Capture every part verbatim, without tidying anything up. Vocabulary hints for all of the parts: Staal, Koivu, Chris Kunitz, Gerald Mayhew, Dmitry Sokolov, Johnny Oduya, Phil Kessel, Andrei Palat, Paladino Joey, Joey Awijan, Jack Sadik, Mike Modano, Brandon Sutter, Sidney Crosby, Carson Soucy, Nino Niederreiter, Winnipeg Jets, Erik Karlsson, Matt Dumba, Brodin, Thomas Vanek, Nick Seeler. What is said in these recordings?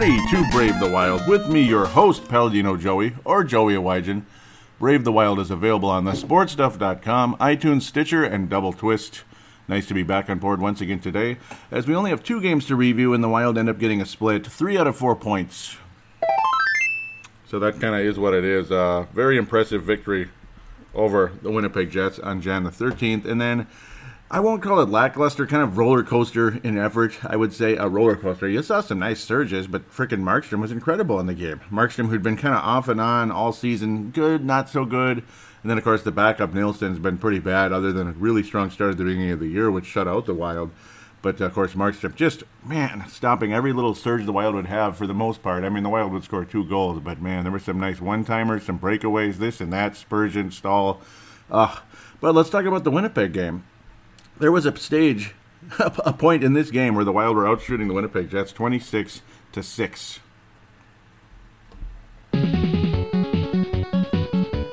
Ready to Brave the Wild with me, your host, Paladino Joey, or Joey Awijan. Brave the Wild is available on the sportstuff dot com, iTunes, Stitcher, and Double Twist. Nice to be back on board once again today, as we only have two games to review, and the Wild end up getting a split, three out of four points. So that kind of is what it is. Uh, very impressive victory over the Winnipeg Jets on January the thirteenth, and then I won't call it lackluster, kind of roller coaster in effort. I would say a roller coaster. You saw some nice surges, but frickin' Markstrom was incredible in the game. Markstrom, who'd been kind of off and on all season, good, not so good. And then, of course, the backup, Nielsen's been pretty bad, other than a really strong start at the beginning of the year, which shut out the Wild. But, of course, Markstrom just, man, stopping every little surge the Wild would have for the most part. I mean, the Wild would score two goals, but, man, there were some nice one-timers, some breakaways, this and that, Spurgeon, Staal. Uh, but let's talk about the Winnipeg game. There was a stage, a point in this game where the Wild were out shooting the Winnipeg Jets twenty-six to six.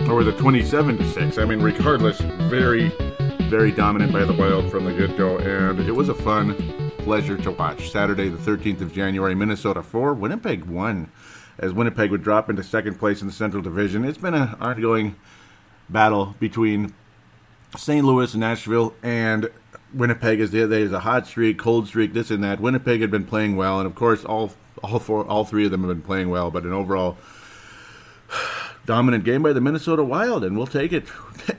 Or the twenty-seven to six. I mean, regardless, very, very dominant by the Wild from the get-go. And it was a fun pleasure to watch. Saturday, the thirteenth of January, Minnesota four, Winnipeg one. As Winnipeg would drop into second place in the Central Division. It's been an ongoing battle between Saint Louis, Nashville, and Winnipeg. Is there there's a hot streak, cold streak, this and that. Winnipeg had been playing well, and of course, all all four, all three of them have been playing well. But an overall dominant game by the Minnesota Wild, and we'll take it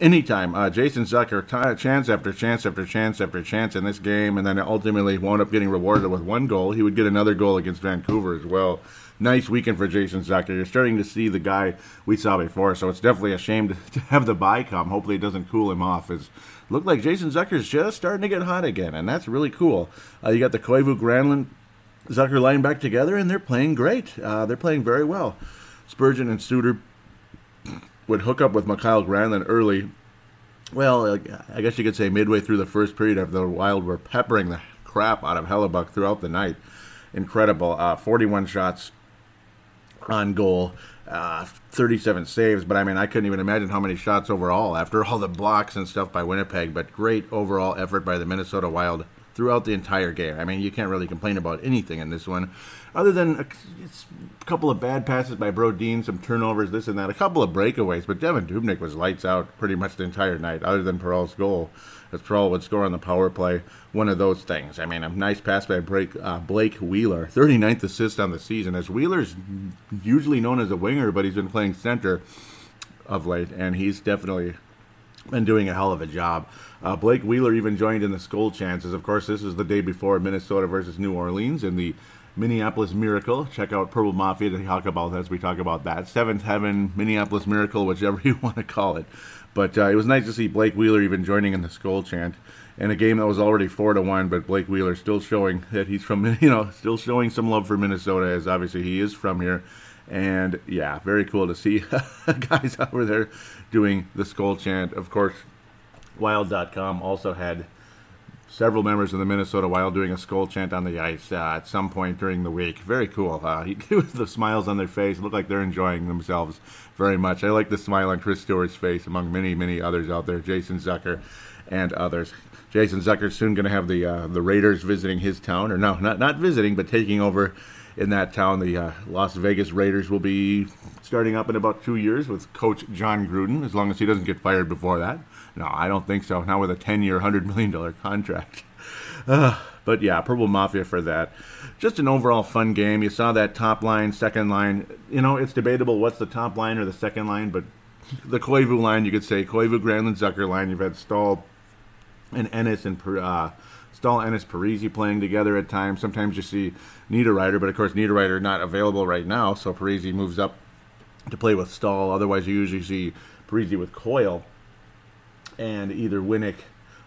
anytime. Uh, Jason Zucker, t- chance after chance after chance after chance in this game, and then ultimately wound up getting rewarded with one goal. He would get another goal against Vancouver as well. Nice weekend for Jason Zucker. You're starting to see the guy we saw before, so it's definitely a shame to, to have the bye come. Hopefully it doesn't cool him off. It's looked like Jason Zucker's just starting to get hot again, and that's really cool. Uh, you got the Koivu, Granlund, Zucker line back together, and they're playing great. Uh, they're playing very well. Spurgeon and Sutter would hook up with Mikhail Granlund early. Well, I guess you could say midway through the first period after the Wild were peppering the crap out of Hellebuyck throughout the night. Incredible. Uh, forty-one shots on goal, uh, thirty-seven saves, but I mean, I couldn't even imagine how many shots overall after all the blocks and stuff by Winnipeg, but great overall effort by the Minnesota Wild throughout the entire game. I mean, you can't really complain about anything in this one, other than a, a couple of bad passes by Brodin, some turnovers, this and that, a couple of breakaways, but Devan Dubnyk was lights out pretty much the entire night, other than Peral's goal, as Peral would score on the power play, one of those things. I mean, a nice pass by break, uh, Blake Wheeler, thirty-ninth assist on the season, as Wheeler's usually known as a winger, but he's been playing center of late, and he's definitely been doing a hell of a job. Uh, Blake Wheeler even joined in the goal chances. Of course, this is the day before Minnesota versus New Orleans in the Minneapolis Miracle. Check out Purple Mafia to talk about that as we talk about that. Seventh Heaven, Minneapolis Miracle, whichever you want to call it. But uh, it was nice to see Blake Wheeler even joining in the goal chant in a game that was already four to one, but Blake Wheeler still showing that he's from, you know, still showing some love for Minnesota, as obviously he is from here. And yeah, very cool to see guys over there doing the goal chant. Of course, Wild dot com also had several members of the Minnesota Wild doing a skull chant on the ice uh, at some point during the week. Very cool. Uh, it was the smiles on their face. It looked like they're enjoying themselves very much. I like the smile on Chris Stewart's face, among many, many others out there. Jason Zucker and others. Jason Zucker's soon going to have the uh, the Raiders visiting his town. Or no, not, not visiting, but taking over in that town. The uh, Las Vegas Raiders will be starting up in about two years with Coach John Gruden, as long as he doesn't get fired before that. No, I don't think so. Not with a ten-year, one hundred million dollars contract. Uh, but yeah, Purple Mafia for that. Just an overall fun game. You saw that top line, second line. You know, it's debatable what's the top line or the second line, but the Koivu line, you could say Koivu, Granlund, Zucker line. You've had Staal and Anas and uh, Staal, Anas, Parisi playing together at times. Sometimes you see Niederreiter, but of course Niederreiter not available right now, so Parisi moves up to play with Staal. Otherwise, you usually see Parisi with Coyle and either Winnick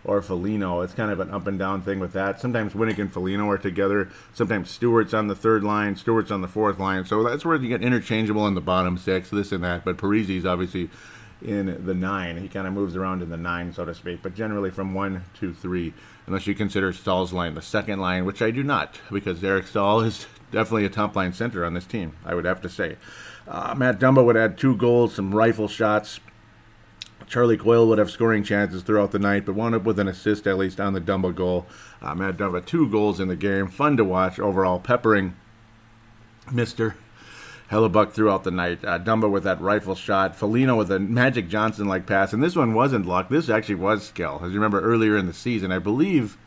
or Foligno. It's kind of an up-and-down thing with that. Sometimes Winnick and Foligno are together. Sometimes Stewart's on the third line, Stewart's on the fourth line. So that's where you get interchangeable in the bottom six, this and that. But Parisi's obviously in the nine. He kind of moves around in the nine, so to speak. But generally from one to three, unless you consider Staal's line the second line, which I do not, because Erik Staal is definitely a top-line center on this team, I would have to say. Uh, Matt Dumba would add two goals, some rifle shots. Charlie Coyle would have scoring chances throughout the night, but wound up with an assist at least on the Dumba goal. Uh, Matt Dumba, two goals in the game. Fun to watch overall, peppering Mister Hellebuyck throughout the night. Uh, Dumba with that rifle shot. Foligno with a Magic Johnson-like pass. And this one wasn't luck. This actually was skill. As you remember, earlier in the season, I believe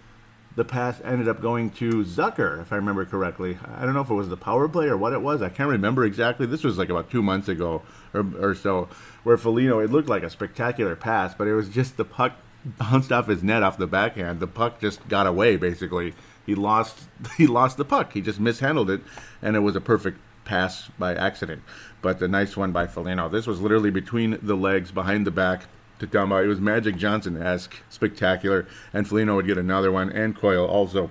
the pass ended up going to Zucker, if I remember correctly. I don't know if it was the power play or what it was. I can't remember exactly. This was like about two months ago or, or so, where Foligno, it looked like a spectacular pass, but it was just the puck bounced off his net off the backhand. The puck just got away, basically. He lost he lost the puck. He just mishandled it, and it was a perfect pass by accident. But the nice one by Foligno. This was literally between the legs, behind the back to Dumba. It was Magic Johnson-esque, spectacular. And Foligno would get another one, and Coyle also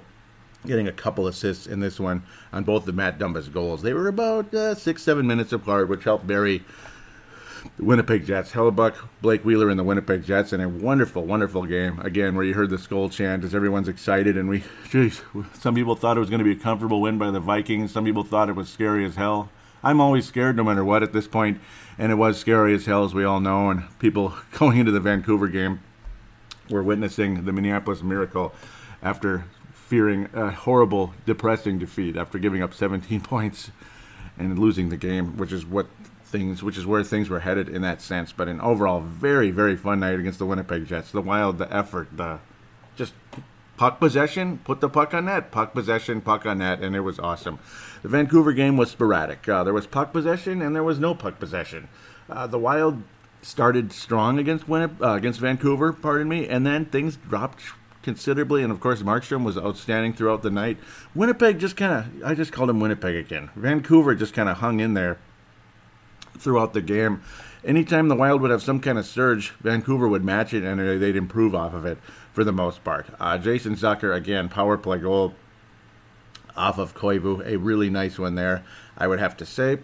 getting a couple assists in this one on both the Matt Dumba's goals. They were about uh, six, seven minutes apart, which helped bury the Winnipeg Jets. Hellebuyck, Blake Wheeler, and the Winnipeg Jets in a wonderful, wonderful game. Again, where you heard the goal chant as everyone's excited. And we, geez, some people thought it was going to be a comfortable win by the Vikings. Some people thought it was scary as hell. I'm always scared no matter what at this point. And it was scary as hell, as we all know. And people going into the Vancouver game were witnessing the Minneapolis Miracle after fearing a horrible, depressing defeat, after giving up seventeen points and losing the game, which is what... things, which is where things were headed in that sense. But an overall very, very fun night against the Winnipeg Jets. The wild, the effort, the just puck possession, put the puck on net, puck possession, puck on net, and it was awesome. The Vancouver game was sporadic. Uh, there was puck possession and there was no puck possession. Uh, the Wild started strong against Winnipeg, uh, against Vancouver, pardon me, and then things dropped considerably, and of course Markstrom was outstanding throughout the night. Winnipeg just kind of, I just called him Winnipeg again. Vancouver just kind of hung in there throughout the game. Anytime the Wild would have some kind of surge, Vancouver would match it, and they'd improve off of it for the most part. Uh, Jason Zucker, again, power play goal off of Koivu. A really nice one there, I would have to say.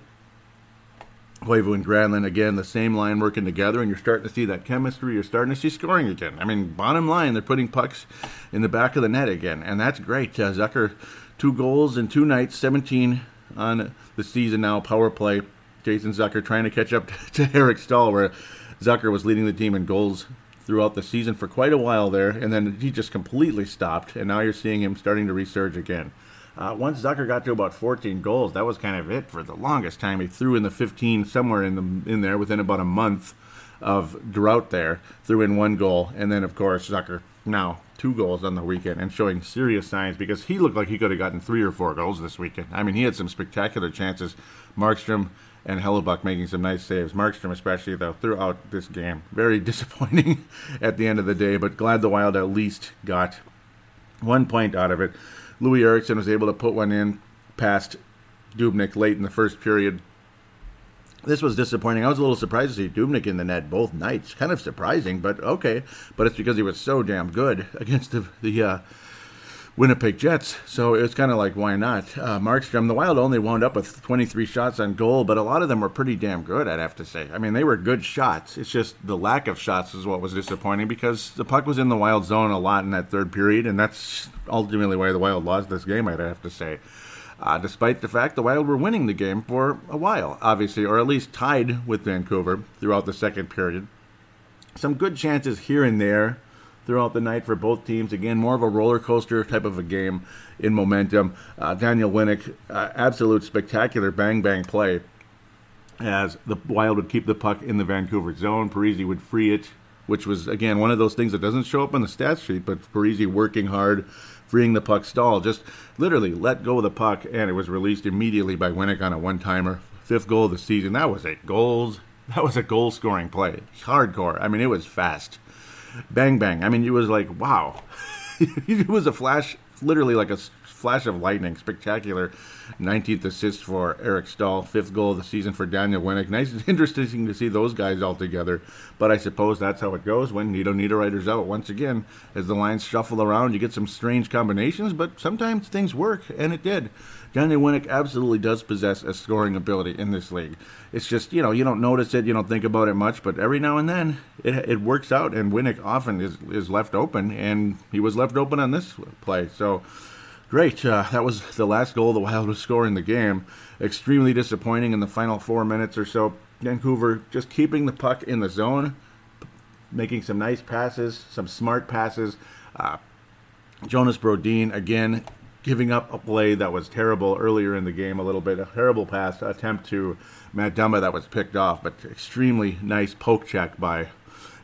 Koivu and Granlund, again, the same line working together, and you're starting to see that chemistry. You're starting to see scoring again. I mean, bottom line, they're putting pucks in the back of the net again, and that's great. Uh, Zucker, two goals in two nights, seventeen on the season now, power play. Jason Zucker trying to catch up to Eric Staal, where Zucker was leading the team in goals throughout the season for quite a while there, and then he just completely stopped, and now you're seeing him starting to resurge again. Uh, once Zucker got to about fourteen goals, that was kind of it for the longest time. He threw in the fifteen somewhere in the in there within about a month of drought there, threw in one goal, and then, of course, Zucker now two goals on the weekend and showing serious signs, because he looked like he could have gotten three or four goals this weekend. I mean, he had some spectacular chances. Markstrom and Hellebuyck making some nice saves. Markstrom especially, though, throughout this game. Very disappointing at the end of the day, but glad the Wild at least got one point out of it. Loui Eriksson was able to put one in past Dubnyk late in the first period. This was disappointing. I was a little surprised to see Dubnyk in the net both nights. Kind of surprising, but okay. But it's because he was so damn good against the... the uh, Winnipeg Jets, so it's kind of like, why not? Uh, Markstrom, the Wild only wound up with twenty-three shots on goal, but a lot of them were pretty damn good, I'd have to say. I mean, they were good shots. It's just the lack of shots is what was disappointing, because the puck was in the Wild zone a lot in that third period, and that's ultimately why the Wild lost this game, I'd have to say. Uh, despite the fact the Wild were winning the game for a while, obviously, or at least tied with Vancouver throughout the second period. Some good chances here and there throughout the night for both teams. Again, more of a roller coaster type of a game in momentum. Uh, Daniel Winnick, uh, absolute spectacular bang-bang play as the Wild would keep the puck in the Vancouver zone. Parisi would free it, which was, again, one of those things that doesn't show up on the stat sheet, but Parisi working hard, freeing the puck. Staal just literally let go of the puck, and it was released immediately by Winnick on a one-timer. Fifth goal of the season. That was eight goals. That was a goal-scoring play. Hardcore. I mean, it was fast. Bang, bang. I mean, it was like, wow. It was a flash, literally like a flash of lightning. Spectacular nineteenth assist for Eric Staal. Fifth goal of the season for Daniel Winnick. Nice and interesting to see those guys all together. But I suppose that's how it goes when Nino Niederreiter's out. Once again, as the lines shuffle around, you get some strange combinations, but sometimes things work, and it did. Daniel Winnick absolutely does possess a scoring ability in this league. It's just, you know, you don't notice it, you don't think about it much, but every now and then it it works out, and Winnick often is, is left open, and he was left open on this play. So, great. Uh, that was the last goal the Wild would score in the game. Extremely disappointing in the final four minutes or so. Vancouver just keeping the puck in the zone, making some nice passes, some smart passes. Uh, Jonas Brodin, again, giving up a play that was terrible earlier in the game a little bit, a terrible pass attempt to Matt Dumba that was picked off, but extremely nice poke check by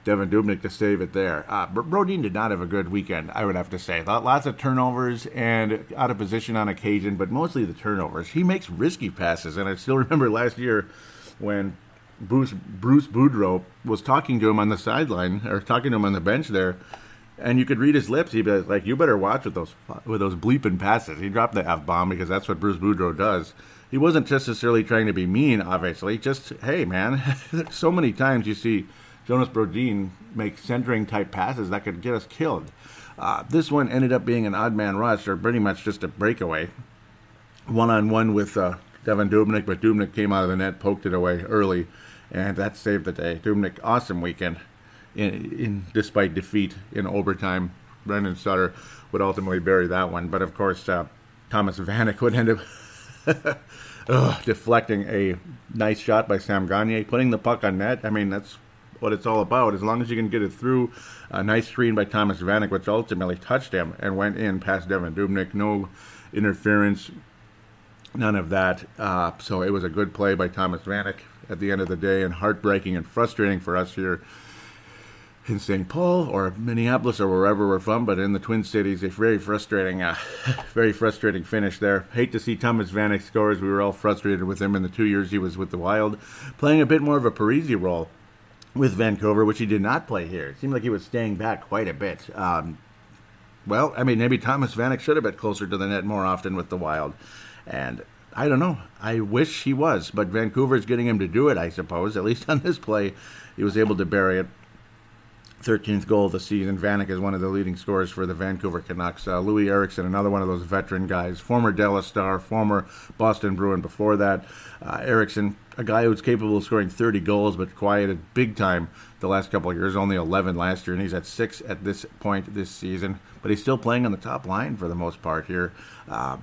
Devan Dubnyk to save it there. Uh, Brodin did not have a good weekend, I would have to say. Lots of turnovers and out of position on occasion, but mostly the turnovers. He makes risky passes, and I still remember last year when Bruce, Bruce Boudreau was talking to him on the sideline, or talking to him on the bench there, and you could read his lips. He'd be like, you better watch with those with those bleeping passes. He dropped the F-bomb because that's what Bruce Boudreau does. He wasn't necessarily trying to be mean, obviously. Just, hey, man, so many times you see Jonas Brodin make centering-type passes that could get us killed. Uh, this one ended up being an odd-man rush, or pretty much just a breakaway. One-on-one with uh, Devan Dubnyk, but Dubnyk came out of the net, poked it away early, and that saved the day. Dubnyk, awesome weekend, in, in despite defeat in overtime. Brandon Sutter would ultimately bury that one, but of course uh, Thomas Vanek would end up Ugh, deflecting a nice shot by Sam Gagner, putting the puck on net. I mean, that's what it's all about. As long as you can get it through, a nice screen by Thomas Vanek, which ultimately touched him and went in past Devan Dubnyk. No interference, none of that. Uh, so it was a good play by Thomas Vanek at the end of the day, and heartbreaking and frustrating for us here in Saint Paul or Minneapolis or wherever we're from, but in the Twin Cities, a very frustrating, uh, very frustrating finish there. Hate to see Thomas Vanek score, as we were all frustrated with him in the two years he was with the Wild, playing a bit more of a Parisi role with Vancouver, which he did not play here. It seemed like he was staying back quite a bit. Um, well, I mean, maybe Thomas Vanek should have been closer to the net more often with the Wild. And I don't know. I wish he was, but Vancouver's getting him to do it, I suppose. At least on this play, he was able to bury it. thirteenth goal of the season. Vanek is one of the leading scorers for the Vancouver Canucks. Uh, Loui Eriksson, another one of those veteran guys, former Dallas Star, former Boston Bruin before that. Uh, Eriksson, a guy who's capable of scoring thirty goals, but quieted big time the last couple of years, only eleven last year, and he's at six at this point this season, but he's still playing on the top line for the most part here. Uh,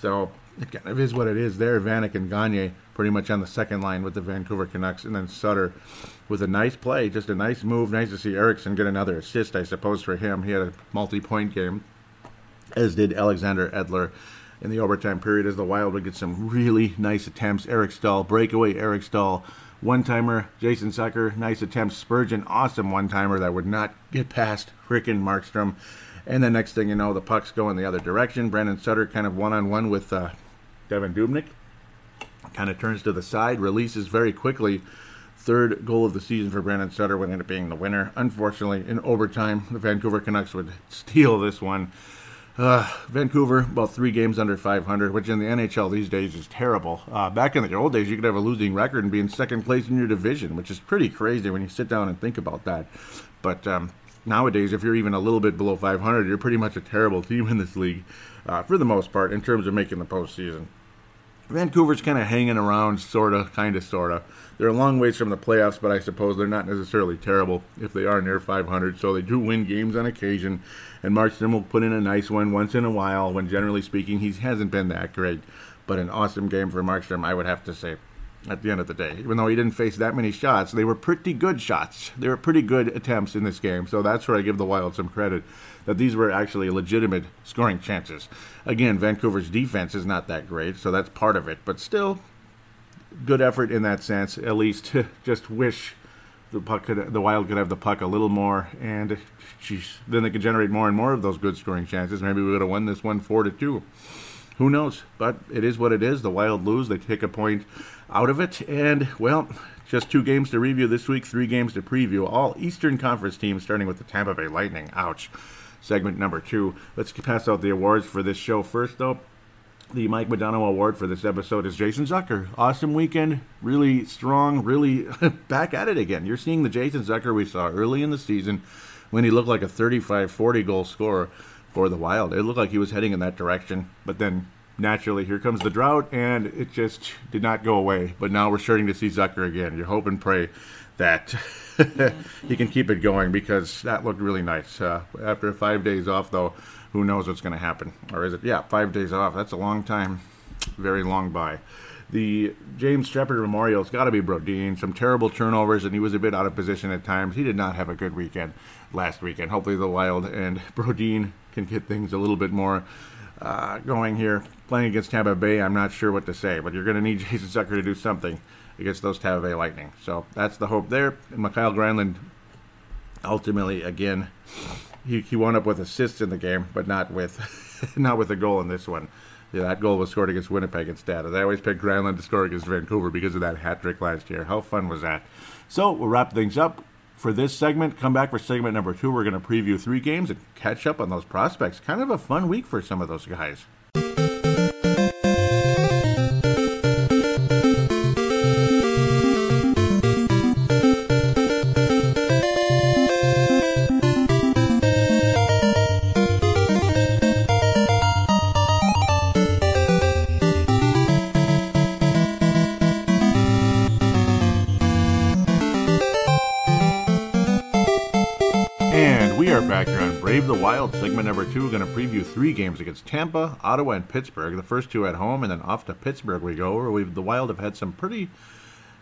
so it kind of is what it is there. Vanek and Gagner pretty much on the second line with the Vancouver Canucks, and then Sutter with a nice play, just a nice move. Nice to see Eriksson get another assist, I suppose, for him. He had a multi-point game, as did Alexander Edler in the overtime period, as the Wild would get some really nice attempts. Eric Staal, breakaway Eric Staal, one-timer. Jason Zucker, nice attempt. Spurgeon, awesome one-timer that would not get past frickin' Markstrom. And the next thing you know, the puck's going the other direction. Brandon Sutter kind of one-on-one with uh, Devan Dubnyk. Kind of turns to the side, releases very quickly. Third goal of the season for Brandon Sutter would end up being the winner. Unfortunately, in overtime, the Vancouver Canucks would steal this one. Uh, Vancouver, about three games under five hundred, which in the N H L these days is terrible. Uh, back in the old days, you could have a losing record and be in second place in your division, which is pretty crazy when you sit down and think about that. But um, nowadays, if you're even a little bit below five hundred, you're pretty much a terrible team in this league, uh, for the most part, in terms of making the postseason. Vancouver's kind of hanging around, sort of, kind of, sort of. They're a long ways from the playoffs, but I suppose they're not necessarily terrible if they are near five hundred, so they do win games on occasion, and Markstrom will put in a nice one once in a while, when generally speaking, he hasn't been that great. But an awesome game for Markstrom, I would have to say, at the end of the day. Even though he didn't face that many shots, they were pretty good shots. They were pretty good attempts in this game, so that's where I give the Wild some credit, that these were actually legitimate scoring chances. Again, Vancouver's defense is not that great, so that's part of it, but still, good effort in that sense. At least, just wish the puck could, the Wild could have the puck a little more, and geez, then they could generate more and more of those good scoring chances. Maybe we would have won this one four to two. Who knows? But it is what it is. The Wild lose. They take a point out of it, and well, just two games to review this week, three games to preview. All Eastern Conference teams, starting with the Tampa Bay Lightning. Ouch. Segment number two. Let's pass out the awards for this show first, though. The Mike Modano Award for this episode is Jason Zucker. Awesome weekend, really strong, really back at it again. You're seeing the Jason Zucker we saw early in the season when he looked like a thirty-five, forty goal scorer for the Wild. It looked like he was heading in that direction, but then naturally here comes the drought, and it just did not go away. But now we're starting to see Zucker again. You hope and pray that he can keep it going, because that looked really nice. Uh, after five days off, though, who knows what's going to happen? Or is it? Yeah, five days off. That's a long time. Very long bye. The James Sheppard Memorial has got to be Brodin. Some terrible turnovers, and he was a bit out of position at times. He did not have a good weekend last weekend. Hopefully the Wild and Brodin can get things a little bit more uh, going here. Playing against Tampa Bay, I'm not sure what to say, but you're going to need Jason Zucker to do something against those Tampa Bay Lightning. So that's the hope there. And Mikhail Granlund, ultimately, again, he, he wound up with assists in the game, but not with not with a goal in this one. Yeah, that goal was scored against Winnipeg instead. I always pick Granlund to score against Vancouver because of that hat trick last year. How fun was that? So we'll wrap things up for this segment. Come back for segment number two. We're going to preview three games and catch up on those prospects. Kind of a fun week for some of those guys. Brave the Wild, segment number two. We're going to preview three games against Tampa, Ottawa, and Pittsburgh. The first two at home, and then off to Pittsburgh we go, where we've, the Wild have had some pretty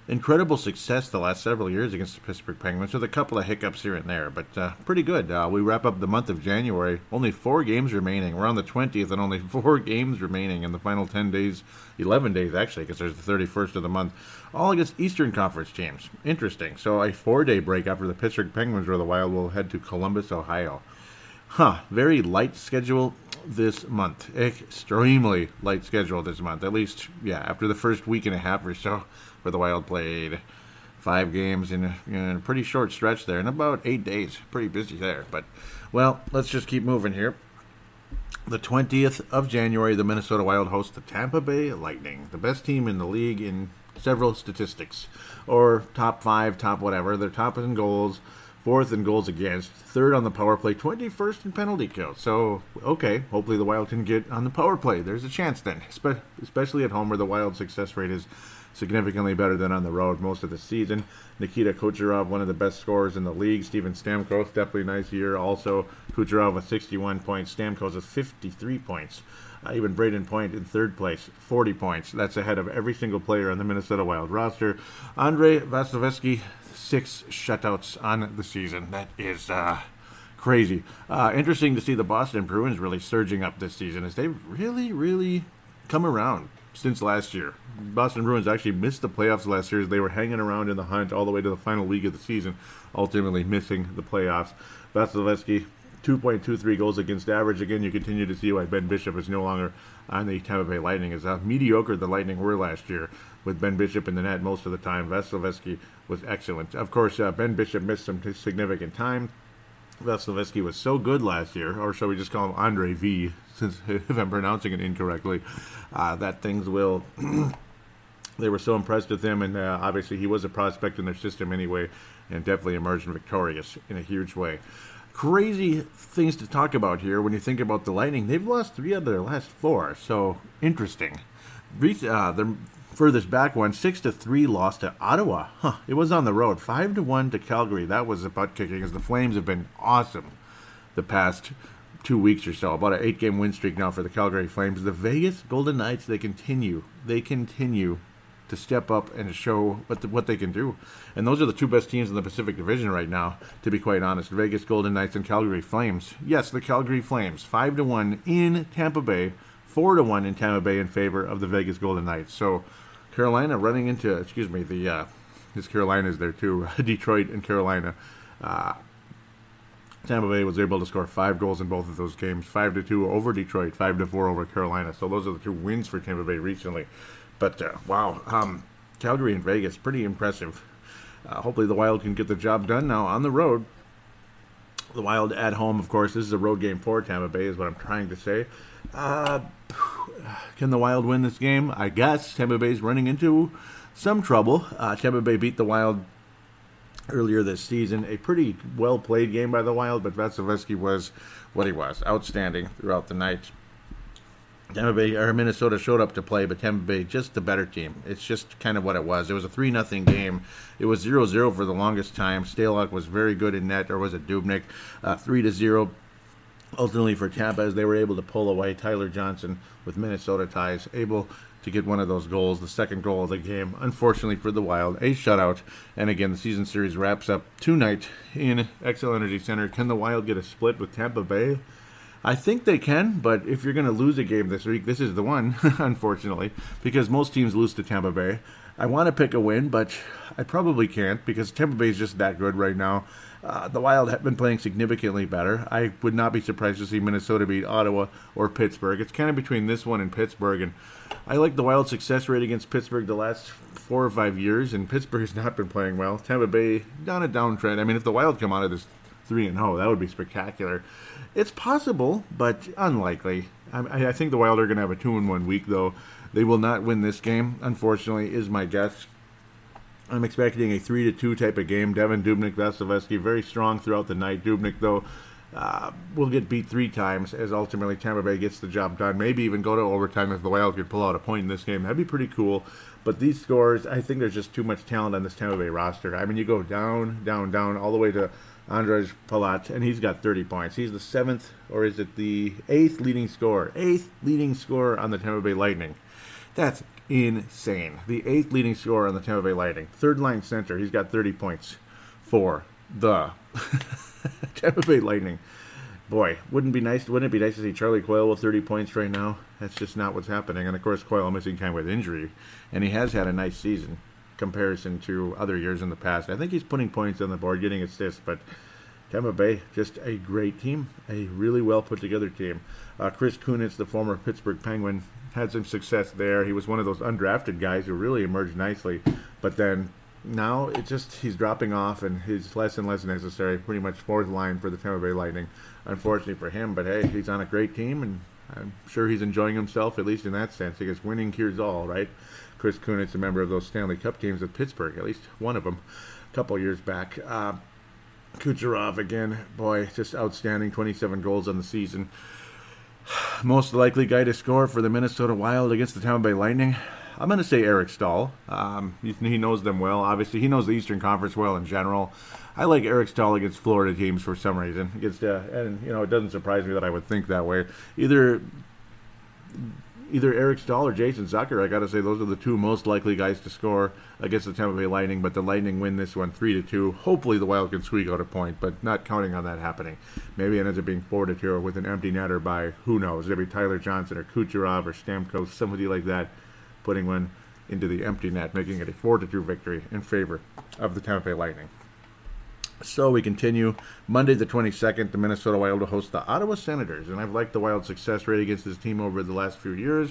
incredible success the last several years against the Pittsburgh Penguins, with a couple of hiccups here and there, but uh, pretty good. Uh, we wrap up the month of January. Only four games remaining. We're on the twentieth, and only four games remaining in the final ten days, eleven days actually, because there's the thirty-first of the month, all against Eastern Conference teams. Interesting. So a four-day break after the Pittsburgh Penguins, where the Wild will head to Columbus, Ohio. Huh, very light schedule this month. Extremely light schedule this month. At least, yeah, after the first week and a half or so, where the Wild played five games in a, in a pretty short stretch there, in about eight days. Pretty busy there. But, well, let's just keep moving here. The twentieth of January, the Minnesota Wild host the Tampa Bay Lightning, the best team in the league in several statistics, or top five, top whatever. They're top in goals, fourth in goals against, third on the power play, twenty-first in penalty kill. So, okay, hopefully the Wild can get on the power play. There's a chance then, especially at home where the Wild's success rate is significantly better than on the road most of the season. Nikita Kucherov, one of the best scorers in the league. Steven Stamkos, definitely nice year. Also, Kucherov with sixty-one points. Stamkos with fifty-three points. Uh, even Braden Point in third place, forty points. That's ahead of every single player on the Minnesota Wild roster. Andrei Vasilevskiy, six shutouts on the season. That is uh, crazy. Uh, interesting to see the Boston Bruins really surging up this season as they've really, really come around since last year. Boston Bruins actually missed the playoffs last year. They were hanging around in the hunt all the way to the final week of the season, ultimately missing the playoffs. Vasilevskiy, two point two three goals against average. Again, you continue to see why Ben Bishop is no longer on the Tampa Bay Lightning, as how mediocre the Lightning were last year with Ben Bishop in the net most of the time. Vasilevskiy was excellent. Of course, uh, Ben Bishop missed some t- significant time. Vasilevskiy was so good last year, or shall we just call him Andre V, since if I'm pronouncing it incorrectly, uh, that things will... They were so impressed with him, and uh, obviously he was a prospect in their system anyway, and definitely emerged victorious in a huge way. Crazy things to talk about here when you think about the Lightning. They've lost three out of their last four, so interesting. Uh, their furthest back one, six to three loss to Ottawa. Huh, it was on the road. five to one to Calgary. That was a butt-kicking, because the Flames have been awesome the past two weeks or so. About an eight-game win streak now for the Calgary Flames. The Vegas Golden Knights, they continue. They continue to step up and show what the, what they can do. And those are the two best teams in the Pacific Division right now, to be quite honest. Vegas Golden Knights and Calgary Flames. Yes, the Calgary Flames, five to one in Tampa Bay, four to one in Tampa Bay in favor of the Vegas Golden Knights. So Carolina running into, excuse me, the uh, this Carolina is there too, Detroit and Carolina. Uh, Tampa Bay was able to score five goals in both of those games, five to two over Detroit, five to four over Carolina. So those are the two wins for Tampa Bay recently. But, uh, wow, um, Calgary and Vegas, pretty impressive. Uh, hopefully the Wild can get the job done now on the road. The Wild at home, of course. This is a road game for Tampa Bay is what I'm trying to say. Uh, can the Wild win this game? I guess Tampa Bay's running into some trouble. Uh, Tampa Bay beat the Wild earlier this season. A pretty well-played game by the Wild, but Vasilevskiy was what he was, outstanding throughout the night. Tampa Bay, or Minnesota showed up to play, but Tampa Bay, just the better team. It's just kind of what it was. It was a three nothing game. It was zero zero for the longest time. Staal was very good in net, or was it Dubnyk? Uh, three to zero ultimately for Tampa as they were able to pull away. Tyler Johnson with Minnesota ties, able to get one of those goals, the second goal of the game. Unfortunately for the Wild, a shutout. And again, the season series wraps up tonight in Xcel Energy Center. Can the Wild get a split with Tampa Bay? I think they can, but if you're going to lose a game this week, this is the one, unfortunately, because most teams lose to Tampa Bay. I want to pick a win, but I probably can't because Tampa Bay is just that good right now. Uh, the Wild have been playing significantly better. I would not be surprised to see Minnesota beat Ottawa or Pittsburgh. It's kind of between this one and Pittsburgh, and I like the Wild's success rate against Pittsburgh the last four or five years, and Pittsburgh has not been playing well. Tampa Bay down a downtrend. I mean, if the Wild come out of this three and oh, that would be spectacular. It's possible, but unlikely. I, I think the Wild are going to have a two and one week, though. They will not win this game, unfortunately, is my guess. I'm expecting a three to two type of game. Devan Dubnyk, Vasilevskiy, very strong throughout the night. Dubnyk, though, uh, will get beat three times as ultimately Tampa Bay gets the job done. Maybe even go to overtime if the Wild could pull out a point in this game. That'd be pretty cool. But these scores, I think there's just too much talent on this Tampa Bay roster. I mean, you go down, down, down, all the way to Andrei Palat, and he's got thirty points. He's the seventh, or is it the eighth leading scorer? Eighth leading scorer on the Tampa Bay Lightning. That's insane. The eighth leading scorer on the Tampa Bay Lightning. Third line center, he's got thirty points for the Tampa Bay Lightning. Boy, wouldn't be nice, wouldn't it be nice to see Charlie Coyle with thirty points right now? That's just not what's happening. And of course, Coyle missing time with injury, and he has had a nice season comparison to other years in the past. I think he's putting points on the board, getting assists, but Tampa Bay, just a great team, a really well-put-together team. Uh, Chris Kunitz, the former Pittsburgh Penguin, had some success there. He was one of those undrafted guys who really emerged nicely, but then now it just he's dropping off, and he's less and less necessary, pretty much fourth line for the Tampa Bay Lightning, unfortunately for him, but hey, he's on a great team, and I'm sure he's enjoying himself, at least in that sense, because winning cures all, right? Chris Kunitz, a member of those Stanley Cup teams with Pittsburgh, at least one of them, a couple years back. Uh, Kucherov, again, boy, just outstanding, twenty-seven goals on the season. Most likely guy to score for the Minnesota Wild against the Tampa Bay Lightning, I'm going to say Eric Staal. Um, he, he knows them well, obviously. He knows the Eastern Conference well in general. I like Eric Staal against Florida teams for some reason. Against, uh, and, you know, it doesn't surprise me that I would think that way. Either... Either Eric Staal or Jason Zucker, I got to say, those are the two most likely guys to score against the Tampa Bay Lightning, but the Lightning win this one three to two. Hopefully the Wild can squeak out a point, but not counting on that happening. Maybe it ends up being four to two or with an empty netter by, who knows, maybe Tyler Johnson or Kucherov or Stamkos, somebody like that, putting one into the empty net, making it a four to two victory in favor of the Tampa Bay Lightning. So we continue. Monday the twenty-second, the Minnesota Wild will host the Ottawa Senators. And I've liked the Wild's success rate against this team over the last few years.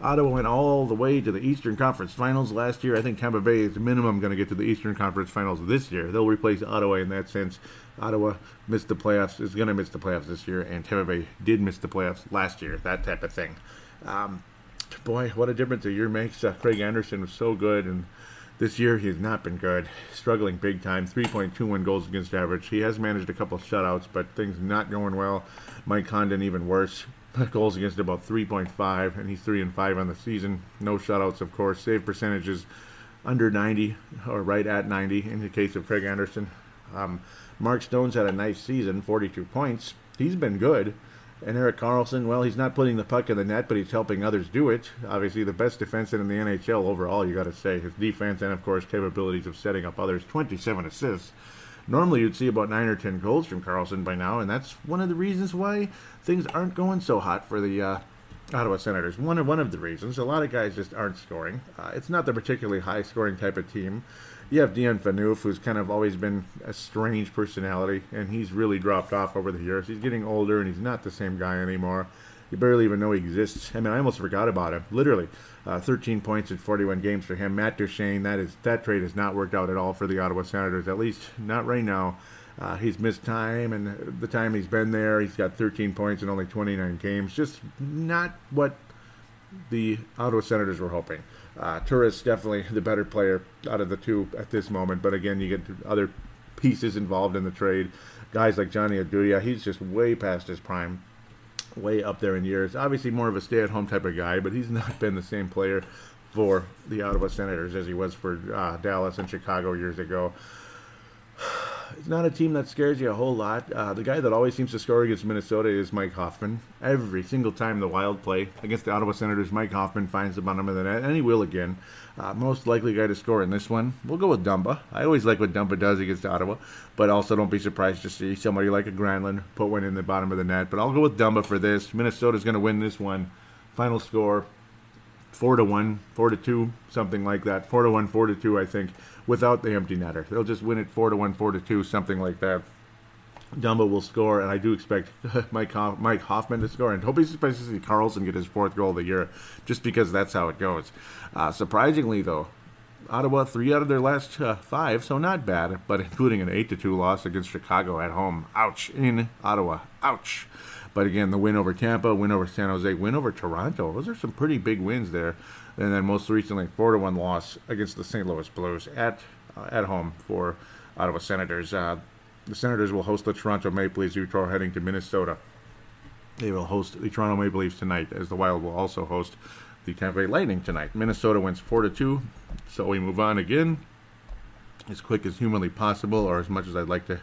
Ottawa went all the way to the Eastern Conference Finals last year. I think Tampa Bay is minimum going to get to the Eastern Conference Finals this year. They'll replace Ottawa in that sense. Ottawa missed the playoffs, is going to miss the playoffs this year, and Tampa Bay did miss the playoffs last year, that type of thing. Um, boy, what a difference a year makes. Uh, Craig Anderson was so good, and this year, he has not been good, struggling big time, three point two one goals against average. He has managed a couple of shutouts, but things not going well. Mike Condon, even worse, goals against about three point five, and he's three and five on the season. No shutouts, of course. Save percentages under ninety, or right at ninety, in the case of Craig Anderson. Um, Mark Stone's had a nice season, forty-two points. He's been good. And Erik Karlsson, well, he's not putting the puck in the net, but he's helping others do it. Obviously, the best defenseman in the N H L overall, you got to say. His defense and, of course, capabilities of setting up others. twenty-seven assists. Normally, you'd see about nine or ten goals from Karlsson by now, and that's one of the reasons why things aren't going so hot for the uh, Ottawa Senators. One of, one of the reasons. A lot of guys just aren't scoring. Uh, it's not the particularly high-scoring type of team. You have Dejan Phaneuf, who's kind of always been a strange personality, and he's really dropped off over the years. He's getting older, and he's not the same guy anymore. You barely even know he exists. I mean, I almost forgot about him, literally. Uh, thirteen points in forty-one games for him. Matt Duchene, that is that trade has not worked out at all for the Ottawa Senators, at least not right now. Uh, he's missed time, and the time he's been there, he's got thirteen points in only twenty-nine games. Just not what the Ottawa Senators were hoping. Uh, Torres definitely the better player out of the two at this moment, but again, you get other pieces involved in the trade. Guys like Johnny Oduya, he's just way past his prime, way up there in years. Obviously more of a stay-at-home type of guy, but he's not been the same player for the Ottawa Senators as he was for uh, Dallas and Chicago years ago. it's not a team that scares you a whole lot. Uh, the guy that always seems to score against Minnesota is Mike Hoffman. Every single time the Wild play against the Ottawa Senators, Mike Hoffman finds the bottom of the net, and he will again. Uh, most likely guy to score in this one, we'll go with Dumba. I always like what Dumba does against Ottawa, but also don't be surprised to see somebody like a Granlund put one in the bottom of the net. But I'll go with Dumba for this. Minnesota's going to win this one. Final score, four to one, four to two, something like that. four to one, four to two, I think, without the empty netter. They'll just win it four to one, four to two, something like that. Dumba will score, and I do expect Mike Hoff- Mike Hoffman to score, and hope he's surprised to see Karlsson get his fourth goal of the year, just because that's how it goes. Uh, surprisingly, though, Ottawa three out of their last uh, five, so not bad, but including an eight to two loss against Chicago at home. Ouch. In Ottawa. Ouch. But again, the win over Tampa, win over San Jose, win over Toronto. Those are some pretty big wins there. And then most recently, four to one loss against the Saint Louis Blues at uh, at home for Ottawa Senators. Uh, the Senators will host the Toronto Maple Leafs, who are heading to Minnesota. They will host the Toronto Maple Leafs tonight, as the Wild will also host the Tampa Bay Lightning tonight. Minnesota wins four to two, so we move on again as quick as humanly possible, or as much as I'd like to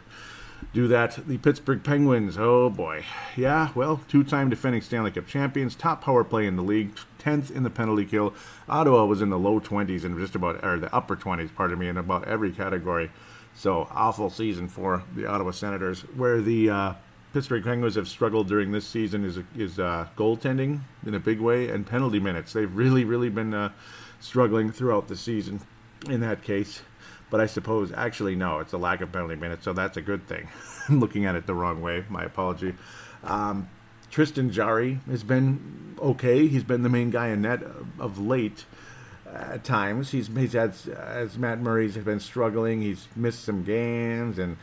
do that. The Pittsburgh Penguins, oh boy. Yeah, well, two-time defending Stanley Cup champions, top power play in the league, tenth in the penalty kill. Ottawa was in the low twenties and just about, or the upper twenties, pardon me, in about every category. So, awful season for the Ottawa Senators. Where the uh, Pittsburgh Penguins have struggled during this season is is uh, goaltending in a big way, and penalty minutes. They've really, really been uh, struggling throughout the season in that case. But I suppose, actually, no, it's a lack of penalty minutes, so that's a good thing. I'm looking at it the wrong way. My apology. Um, Tristan Jarry has been okay. He's been the main guy in net of, of late uh, at times. He's, he's had, as Matt Murray's has been struggling, he's missed some games. And,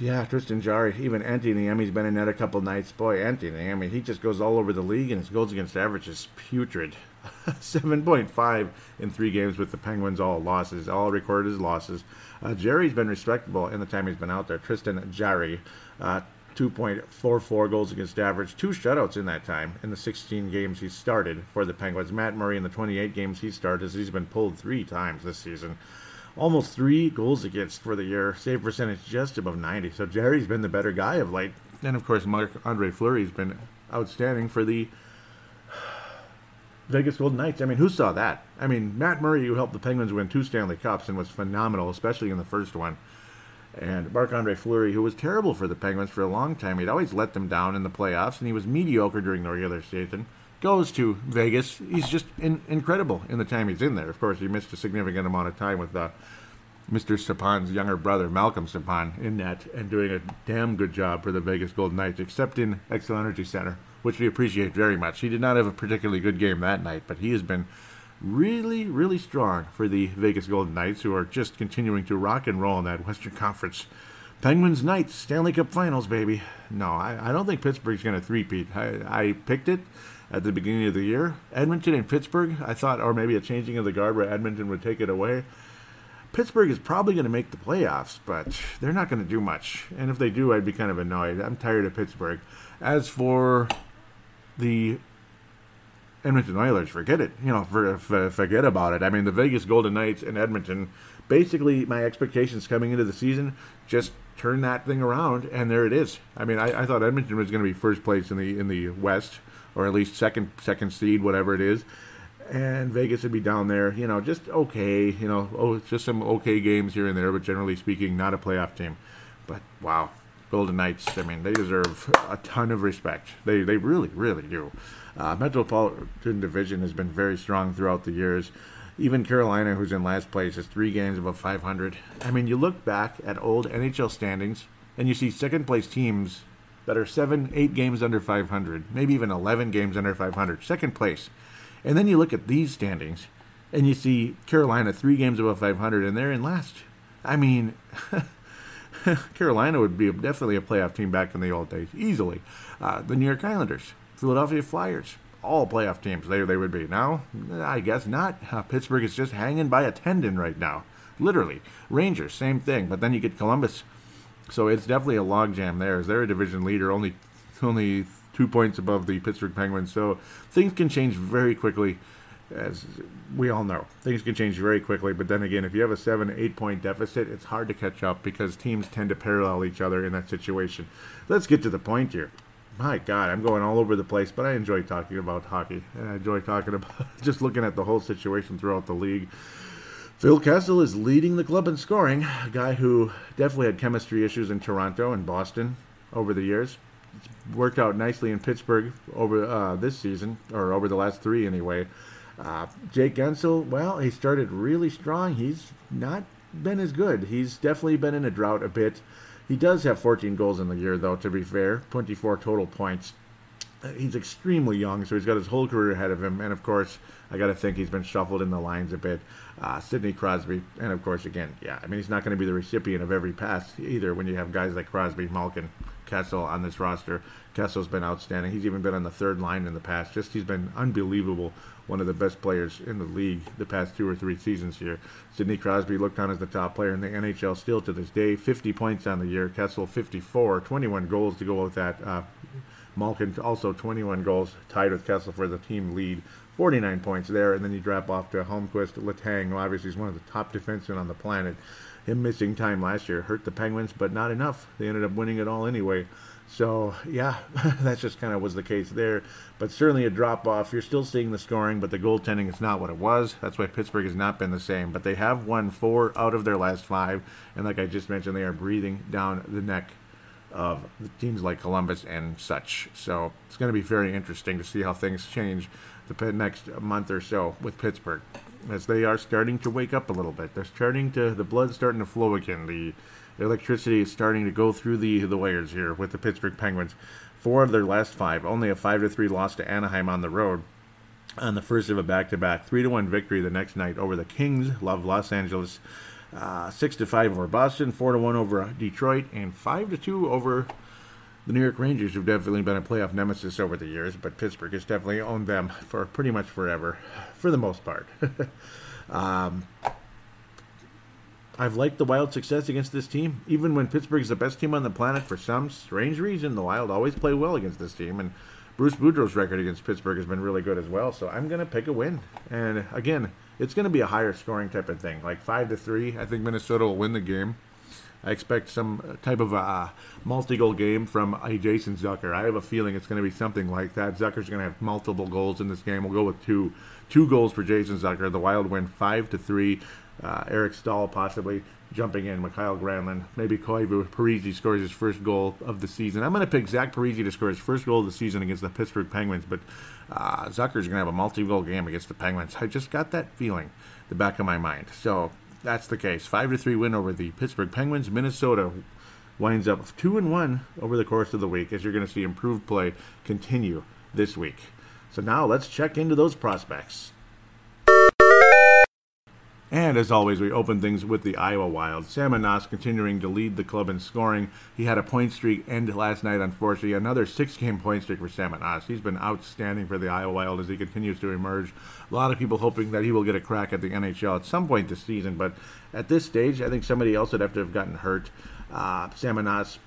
yeah, Tristan Jarry, even Antiniemi's been in net a couple nights. Boy, Antiniemi, he just goes all over the league, and his goals against average is putrid. seven point five in three games with the Penguins, all losses, all recorded as losses. Uh, Jerry's been respectable in the time he's been out there. Tristan Jarry, uh, two point four four goals against average, two shutouts in that time in the sixteen games he started for the Penguins. Matt Murray in the twenty-eight games he started, he's been pulled three times this season. Almost three goals against for the year, save percentage just above ninety. So Jerry's been the better guy of late. And of course, Marc-Andre Fleury's been outstanding for the Vegas Golden Knights. I mean, who saw that? I mean, Matt Murray, who helped the Penguins win two Stanley Cups and was phenomenal, especially in the first one. And Marc-Andre Fleury, who was terrible for the Penguins for a long time. He'd always let them down in the playoffs, and he was mediocre during the regular season. Goes to Vegas. He's just in, incredible in the time he's in there. Of course, he missed a significant amount of time with uh, Mister Stepan's younger brother, Malcolm Stepan, in net, and doing a damn good job for the Vegas Golden Knights, except in Xcel Energy Center, which we appreciate very much. He did not have a particularly good game that night, but he has been really, really strong for the Vegas Golden Knights, who are just continuing to rock and roll in that Western Conference. Penguins Knights, Stanley Cup Finals, baby. No, I, I don't think Pittsburgh's going to three-peat. I, I picked it at the beginning of the year. Edmonton and Pittsburgh, I thought, or maybe a changing of the guard where Edmonton would take it away. Pittsburgh is probably going to make the playoffs, but they're not going to do much. And if they do, I'd be kind of annoyed. I'm tired of Pittsburgh. As for the Edmonton Oilers, forget it. You know, for, for, forget about it. I mean, the Vegas Golden Knights and Edmonton, basically my expectations coming into the season, just turn that thing around, and there it is. I mean, I, I thought Edmonton was going to be first place in the in the West, or at least second second seed, whatever it is. And Vegas would be down there, you know, just okay. You know, oh, it's just some okay games here and there, but generally speaking, not a playoff team. But, wow. Golden Knights, I mean, they deserve a ton of respect. They they really, really do. Uh, Metropolitan Division has been very strong throughout the years. Even Carolina, who's in last place, is three games above five hundred. I mean, you look back at old N H L standings, and you see second-place teams that are seven, eight games under five hundred, maybe even eleven games under five hundred, second place. And then you look at these standings, and you see Carolina three games above five hundred, and they're in last. I mean... Carolina would be definitely a playoff team back in the old days, easily. Uh, the New York Islanders, Philadelphia Flyers, all playoff teams, they they would be. Now, I guess not. Uh, Pittsburgh is just hanging by a tendon right now, literally. Rangers, same thing, but then you get Columbus. So it's definitely a logjam there, as they're a division leader, only only two points above the Pittsburgh Penguins. So things can change very quickly as we all know, things can change very quickly. But then again, if you have a seven, eight point deficit, it's hard to catch up because teams tend to parallel each other in that situation. Let's get to the point here. My God, I'm going all over the place, but I enjoy talking about hockey. And I enjoy talking about just looking at the whole situation throughout the league. Phil Kessel is leading the club in scoring, a guy who definitely had chemistry issues in Toronto and Boston over the years. It's worked out nicely in Pittsburgh over uh, this season, or over the last three anyway. Uh, Jake Guentzel, well, he started really strong. He's not been as good. He's definitely been in a drought a bit. He does have fourteen goals in the year, though, to be fair, twenty-four total points. He's extremely young, so he's got his whole career ahead of him. And, of course, I got to think he's been shuffled in the lines a bit. Uh, Sidney Crosby, and, of course, again, yeah, I mean, he's not going to be the recipient of every pass either when you have guys like Crosby, Malkin, Kessel on this roster. Kessel's been outstanding. He's even been on the third line in the past. Just he's been unbelievable. One of the best players in the league the past two or three seasons here. Sidney Crosby looked on as the top player in the N H L still to this day. fifty points on the year. Kessel, fifty-four. twenty-one goals to go with that. Uh, Malkin, also twenty-one goals, tied with Kessel for the team lead. forty-nine points there, and then you drop off to Holmquist, Letang, who obviously is one of the top defensemen on the planet. Him missing time last year hurt the Penguins, but not enough. They ended up winning it all anyway. So, yeah, that just kind of was the case there. But certainly a drop-off. You're still seeing the scoring, but the goaltending is not what it was. That's why Pittsburgh has not been the same. But they have won four out of their last five. And like I just mentioned, they are breathing down the neck of teams like Columbus and such. So it's going to be very interesting to see how things change the next month or so with Pittsburgh, as they are starting to wake up a little bit. They're starting to, the blood's starting to flow again. The electricity is starting to go through the, the wires here with the Pittsburgh Penguins. Four of their last five, only a five to three loss to Anaheim on the road on the first of a back-to-back. three to one victory the next night over the Kings, love Los Angeles. Uh, six to five over Boston, four to one over Detroit, and five to two over the New York Rangers, who've definitely been a playoff nemesis over the years, but Pittsburgh has definitely owned them for pretty much forever, for the most part. um... I've liked the Wild success against this team. Even when Pittsburgh's the best team on the planet, for some strange reason, the Wild always play well against this team. And Bruce Boudreau's record against Pittsburgh has been really good as well. So I'm going to pick a win. And again, it's going to be a higher scoring type of thing. Like five to three, I think Minnesota will win the game. I expect some type of a multi-goal game from a Jason Zucker. I have a feeling it's going to be something like that. Zucker's going to have multiple goals in this game. We'll go with two. Two goals for Jason Zucker. The Wild win five to three. Uh, Eric Staal possibly jumping in. Mikhail Granlund. Maybe Koivu. Parisi scores his first goal of the season. I'm going to pick Zach Parisi to score his first goal of the season against the Pittsburgh Penguins. But uh, Zucker's going to have a multi-goal game against the Penguins. I just got that feeling in the back of my mind. So that's the case. five to three win over the Pittsburgh Penguins. Minnesota winds up two and one over the course of the week, as you're going to see improved play continue this week. So now let's check into those prospects. And as always, we open things with the Iowa Wild. Sam Anas continuing to lead the club in scoring. He had a point streak end last night, unfortunately. Another six-game point streak for Sam Anas. He's been outstanding for the Iowa Wild as he continues to emerge. A lot of people hoping that he will get a crack at the N H L at some point this season. But at this stage, I think somebody else would have to have gotten hurt. Uh, Sam Anas,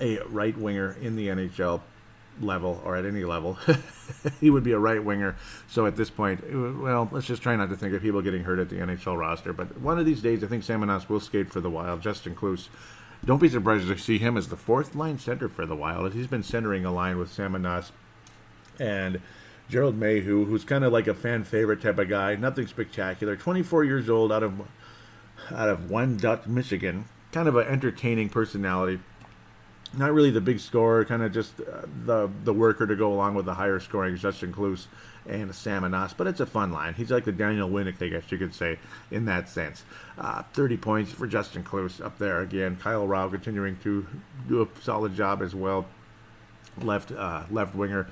a right winger in the N H L level, or at any level, he would be a right winger. So at this point, well, let's just try not to think of people getting hurt at the N H L roster. But one of these days, I think Sam Anas will skate for the Wild. Justin Kluse, don't be surprised to see him as the fourth line center for the Wild. He's been centering a line with Sam Anas and Gerald Mayhew, who's kind of like a fan favorite type of guy. Nothing spectacular. twenty-four years old, out of out of Wyandotte, Michigan. Kind of an entertaining personality. Not really the big scorer, kind of just uh, the the worker to go along with the higher scoring Justin Kluse and Sam Anas, but it's a fun line. He's like the Daniel Winnick, I guess you could say, in that sense. Uh, thirty points for Justin Kluse up there again. Kyle Rau continuing to do a solid job as well. Left uh, left winger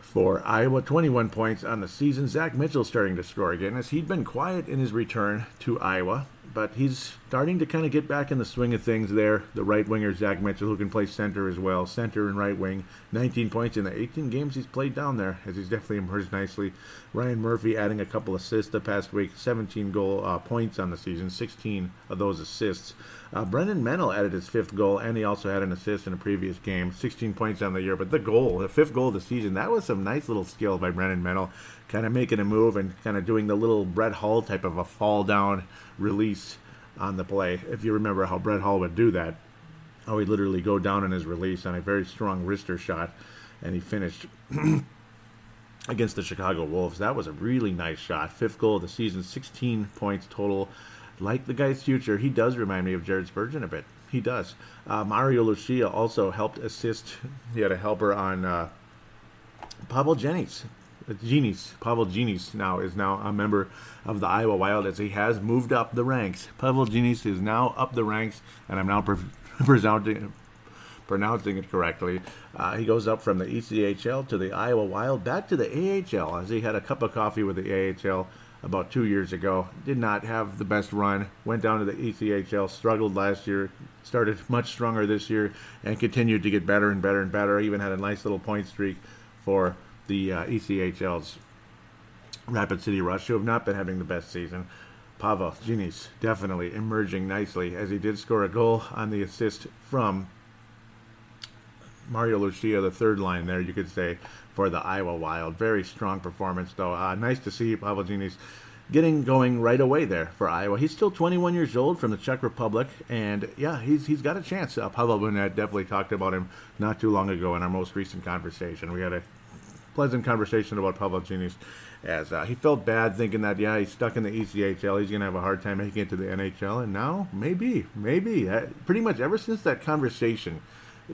for Iowa, twenty-one points on the season. Zach Mitchell starting to score again, as he'd been quiet in his return to Iowa. but he's starting to kind of get back in the swing of things there. The right winger, Zach Mitchell, who can play center as well. Center and right wing. nineteen points in the eighteen games he's played down there, as he's definitely emerged nicely. Ryan Murphy adding a couple assists the past week. seventeen goal uh, points on the season. sixteen of those assists. Uh, Brendan Mennel added his fifth goal, and he also had an assist in a previous game. sixteen points on the year, but the goal, the fifth goal of the season, that was some nice little skill by Brendan Mennel, kind of making a move and kind of doing the little Brett Hull type of a fall down release on the play. If you remember how Brett Hull would do that, how he'd literally go down in his release on a very strong wrister shot, and he finished against the Chicago Wolves. That was a really nice shot. Fifth goal of the season, sixteen points total. Like the guy's future, he does remind me of Jared Spurgeon a bit. He does. Uh, Mario Lucia also helped assist. He had a helper on uh, Pavel Genis. Genis. Pavel Genis now is now a member of the Iowa Wild, as he has moved up the ranks. Pavel Genis is now up the ranks, and I'm now pre- presenting pronouncing it correctly. Uh, he goes up from the E C H L to the Iowa Wild, back to the A H L, as he had a cup of coffee with the A H L about two years ago. Did not have the best run. Went down to the E C H L, struggled last year, started much stronger this year, and continued to get better and better and better. Even had a nice little point streak for the uh, E C H L's Rapid City Rush, who have not been having the best season. Pavel Genis definitely emerging nicely, as he did score a goal on the assist from Mario Lucia, the third line there, you could say, for the Iowa Wild. Very strong performance, though. Uh, nice to see Pavel Genis getting going right away there for Iowa. He's still twenty-one years old, from the Czech Republic, and yeah, he's he's got a chance. Uh, Pavel Burnett definitely talked about him not too long ago in our most recent conversation. We had a pleasant conversation about Pavel Genis, as uh, he felt bad thinking that, yeah, he's stuck in the E C H L. He's going to have a hard time making it to the N H L, and now, maybe, maybe. Uh, pretty much ever since that conversation,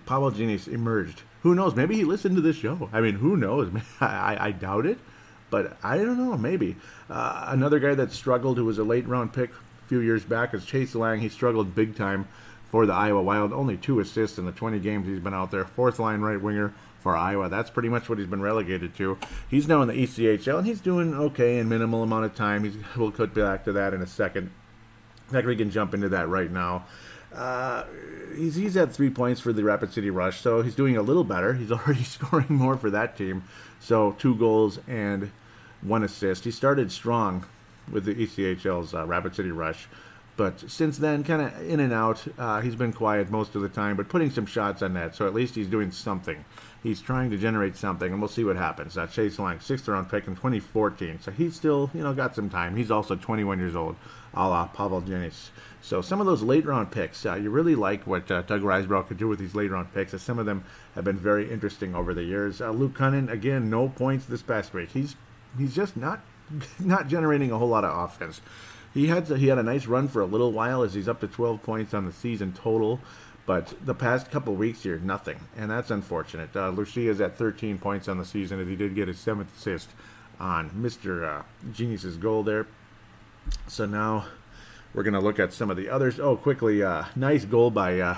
Pavel Genis emerged. Who knows? Maybe he listened to this show. I mean, who knows? I, I doubt it, but I don't know. Maybe. Uh, another guy that struggled, who was a late-round pick a few years back, is Chase Lang. He struggled big time for the Iowa Wild. Only two assists in the twenty games he's been out there. Fourth-line right winger for Iowa. That's pretty much what he's been relegated to. He's now in the E C H L, and he's doing okay in minimal amount of time. He's, we'll get back to that in a second. In fact, we can jump into that right now. Uh, he's he's had three points for the Rapid City Rush, so he's doing a little better. He's already scoring more for that team, so two goals and one assist. He started strong with the E C H L's uh, Rapid City Rush, but since then, kind of in and out. Uh, he's been quiet most of the time, but putting some shots on net, so at least he's doing something. He's trying to generate something, and we'll see what happens. Uh, Chase Lang, sixth round pick in twenty fourteen, so he's still, you know, got some time. He's also twenty-one years old, a la Pavel Genis. So some of those late-round picks, uh, you really like what uh, Doug Riseborough could do with these late-round picks, as some of them have been very interesting over the years. Uh, Luke Cunning, again, no points this past week. He's he's just not not generating a whole lot of offense. He had to, he had a nice run for a little while, as he's up to twelve points on the season total, but the past couple weeks here, nothing, and that's unfortunate. Uh, Lucia's at thirteen points on the season, as he did get his seventh assist on Mister Uh, Genis's goal there. So now we're going to look at some of the others. Oh, quickly, uh, nice goal by uh,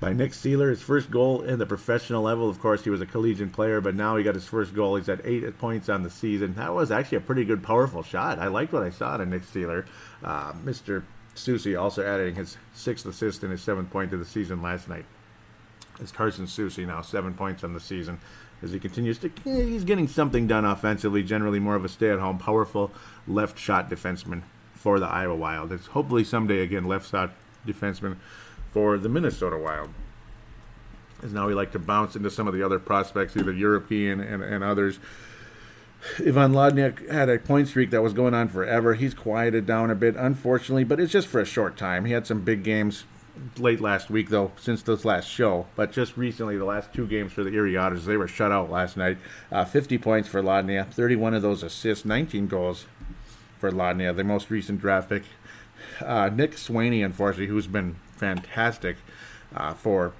by Nick Seeler. His first goal in the professional level. Of course, he was a collegiate player, but now he got his first goal. He's at eight points on the season. That was actually a pretty good, powerful shot. I liked what I saw out of Nick Seeler. Uh, Mister Soucy also adding his sixth assist and his seventh point of the season last night. It's Carson Soucy now, seven points on the season, as he continues to, he's getting something done offensively, generally more of a stay-at-home, powerful left shot defenseman for the Iowa Wild. It's hopefully someday, again, left shot defenseman for the Minnesota Wild. As now we like to bounce into some of the other prospects, either European and, and others. Ivan Lodniak had a point streak that was going on forever. He's quieted down a bit, unfortunately, but it's just for a short time. He had some big games late last week, though, since this last show. But just recently, the last two games for the Erie Otters, they were shut out last night. Uh, fifty points for Lodnia, thirty-one of those assists, nineteen goals for Lodnia, the most recent draft pick. Uh, Nick Swaney, unfortunately, who's been fantastic uh, for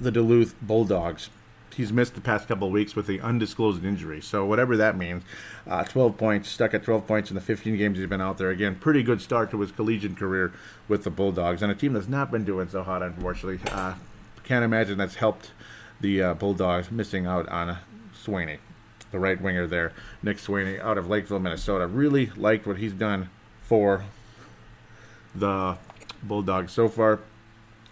the Duluth Bulldogs. He's missed the past couple of weeks with the undisclosed injury. So whatever that means, uh, twelve points, stuck at twelve points in the fifteen games he's been out there. Again, pretty good start to his collegiate career with the Bulldogs, and a team that's not been doing so hot, unfortunately. Uh, can't imagine that's helped the uh, Bulldogs missing out on Swaney. the right winger there, Nick Sweeney, out of Lakeville, Minnesota. Really liked what he's done for the Bulldogs so far.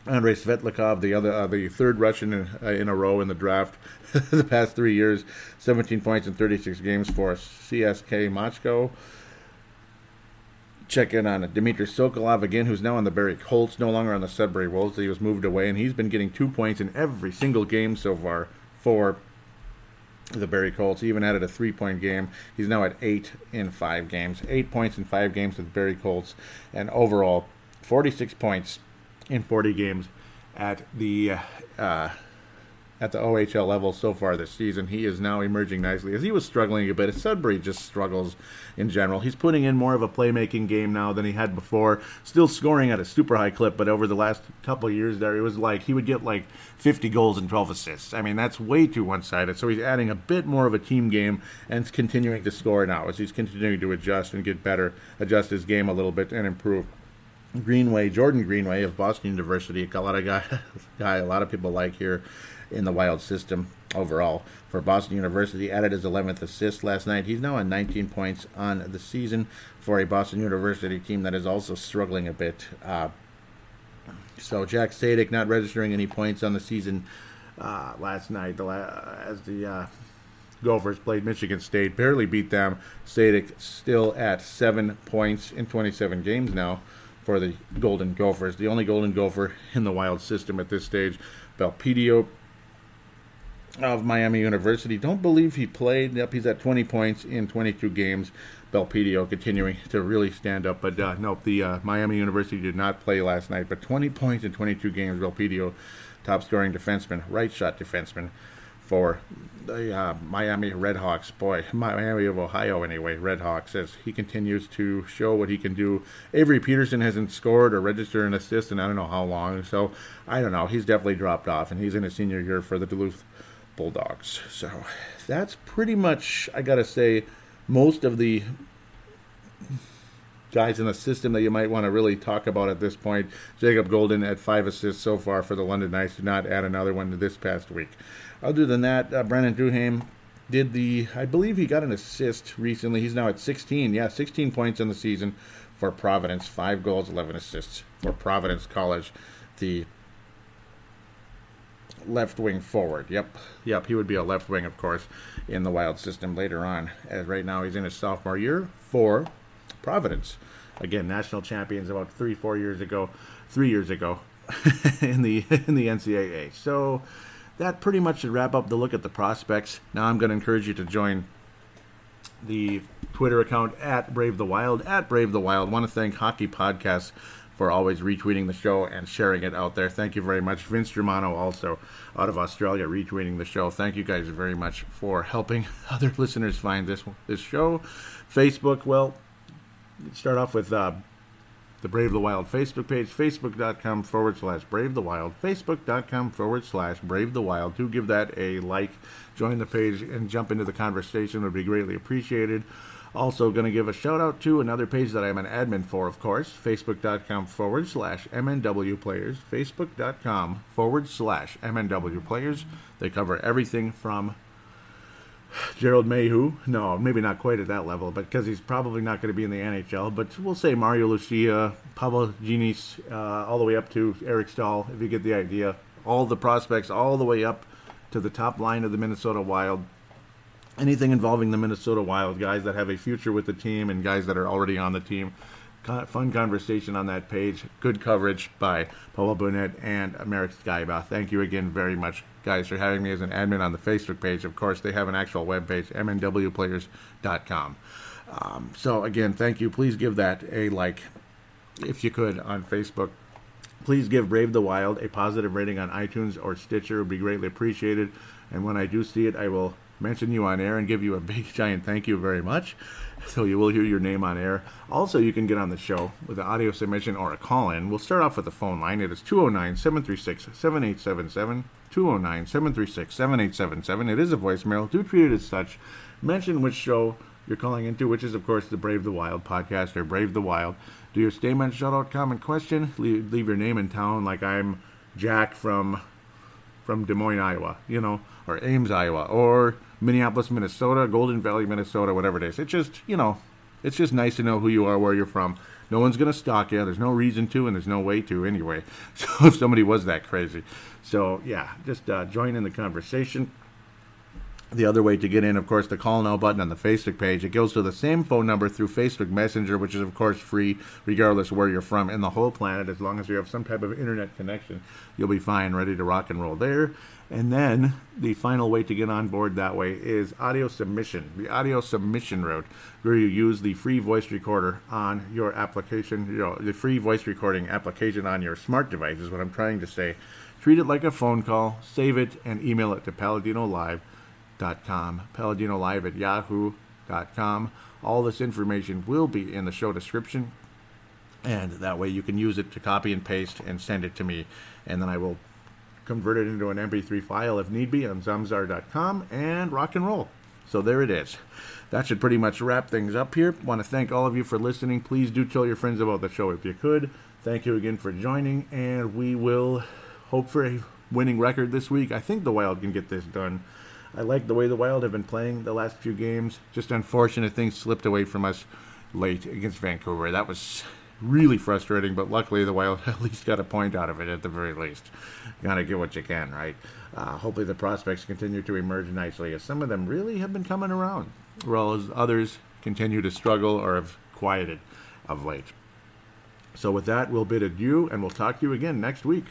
Andrei Svetlikov, the other, uh, the third Russian in, uh, in a row in the draft the past three years, seventeen points in thirty-six games for C S K Moscow. Check in on Dmitry Sokolov again, who's now on the Barrie Colts, no longer on the Sudbury Wolves. He was moved away, and he's been getting two points in every single game so far for the Barrie Colts. He even added a three-point game. He's now at eight in five games. Eight points in five games with the Barrie Colts, and overall forty-six points in forty games at the uh, at the O H L level so far this season. He is now emerging nicely, as he was struggling a bit. Sudbury just struggles in general. He's putting in more of a playmaking game now than he had before, still scoring at a super high clip, but over the last couple of years there, it was like he would get like fifty goals and twelve assists. I mean, that's way too one-sided, so he's adding a bit more of a team game and continuing to score now as he's continuing to adjust and get better, adjust his game a little bit and improve. Greenway, Jordan Greenway of Boston University, a lot of guy, guy a lot of people like here in the Wild system overall. For Boston University, added his eleventh assist last night. He's now on nineteen points on the season for a Boston University team that is also struggling a bit. Uh, so Jack Sadik not registering any points on the season uh, last night the la- as the uh, Gophers played Michigan State, barely beat them. Sadik still at seven points in twenty-seven games now for the Golden Gophers. The only Golden Gopher in the Wild system at this stage, Belpedio of Miami University. Don't believe he played. Yep, he's at twenty points in twenty-two games. Belpedio continuing to really stand up. But uh, nope, the uh, Miami University did not play last night. But twenty points in twenty-two games. Belpedio, top scoring defenseman, right shot defenseman for the uh, Miami Redhawks. Boy, Miami of Ohio anyway, Redhawks, as he continues to show what he can do. Avery Peterson hasn't scored or registered an assist in I don't know how long, so I don't know. He's definitely dropped off, and he's in his senior year for the Duluth Bulldogs. So that's pretty much, I gotta say, most of the guys in the system that you might want to really talk about at this point. Jacob Golden at five assists so far for the London Knights. Did not add another one to this past week. Other than that, uh, Brandon Duham did the, I believe he got an assist recently. He's now at sixteen. Yeah, sixteen points on the season for Providence. Five goals, eleven assists for Providence College. The left wing forward. Yep, yep, he would be a left wing, of course, in the Wild system later on. As right now he's in his sophomore year for Providence. Again, national champions about three, four years ago, three years ago in the in the N C double A. So that pretty much should wrap up the look at the prospects. Now I'm going to encourage you to join the Twitter account at Brave the Wild, at Brave the Wild. I want to thank Hockey Podcasts for always retweeting the show and sharing it out there. Thank you very much. Vince Germano, also out of Australia, retweeting the show. Thank you guys very much for helping other listeners find this this show. Facebook, well, start off with uh, the Brave the Wild Facebook page, facebook.com forward slash Brave the Wild, facebook.com forward slash Brave the Wild. Do give that a like, join the page, and jump into the conversation. It would be greatly appreciated. Also going to give a shout out to another page that I'm an admin for, of course, facebook.com forward slash MNW players, facebook.com forward slash MNW players. They cover everything from Gerald Mayhew, no, maybe not quite at that level, but because he's probably not going to be in the N H L, but we'll say Mario Lucia, Pavel Genis, uh, all the way up to Eric Staal, if you get the idea. All the prospects, all the way up to the top line of the Minnesota Wild. Anything involving the Minnesota Wild, guys that have a future with the team and guys that are already on the team. Con- fun conversation on that page. Good coverage by Paul Burnett and Merrick Skyba. Thank you again very much, guys, for having me as an admin on the Facebook page. Of course, they have an actual webpage, m n w players dot com. Um, so, again, thank you. Please give that a like, if you could, on Facebook. Please give Brave the Wild a positive rating on iTunes or Stitcher. It would be greatly appreciated. And when I do see it, I will mention you on air and give you a big giant thank you very much, so you will hear your name on air. Also, you can get on the show with an audio submission or a call-in. We'll start off with the phone line. It is two oh nine, seven three six, seven eight seven seven, two oh nine, seven three six, seven eight seven seven. It is a voicemail. Do treat it as such. Mention which show you're calling into, which is, of course, the Brave the Wild podcast or Brave the Wild. Do your statement, shout-out, comment, question. Leave, leave your name and town, like I'm Jack from from Des Moines, Iowa, you know, or Ames, Iowa, or Minneapolis, Minnesota, Golden Valley, Minnesota, whatever it is. It's just, you know, it's just nice to know who you are, where you're from. No one's going to stalk you. There's no reason to, and there's no way to anyway. So if somebody was that crazy. So, yeah, just uh, join in the conversation. The other way to get in, of course, the call now button on the Facebook page. It goes to the same phone number through Facebook Messenger, which is, of course, free regardless of where you're from in the whole planet. As long as you have some type of internet connection, you'll be fine, ready to rock and roll there. And then the final way to get on board that way is audio submission, the audio submission route, where you use the free voice recorder on your application, you know, the free voice recording application on your smart device is what I'm trying to say. Treat it like a phone call, save it, and email it to Paladino Live dot com, Paladino Live at Yahoo dot com. All this information will be in the show description, and that way you can use it to copy and paste and send it to me, and then I will convert it into an M P three file if need be on Zamzar dot com and rock and roll. So there it is. That should pretty much wrap things up here. Want to thank all of you for listening. Please do tell your friends about the show if you could. Thank you again for joining, and we will hope for a winning record this week. I think the Wild can get this done. I like the way the Wild have been playing the last few games. Just unfortunate things slipped away from us late against Vancouver. That was really frustrating, but luckily the Wild at least got a point out of it at the very least. You gotta get what you can, right? Uh, hopefully the prospects continue to emerge nicely, as some of them really have been coming around, whereas others continue to struggle or have quieted of late. So with that, we'll bid adieu, and we'll talk to you again next week.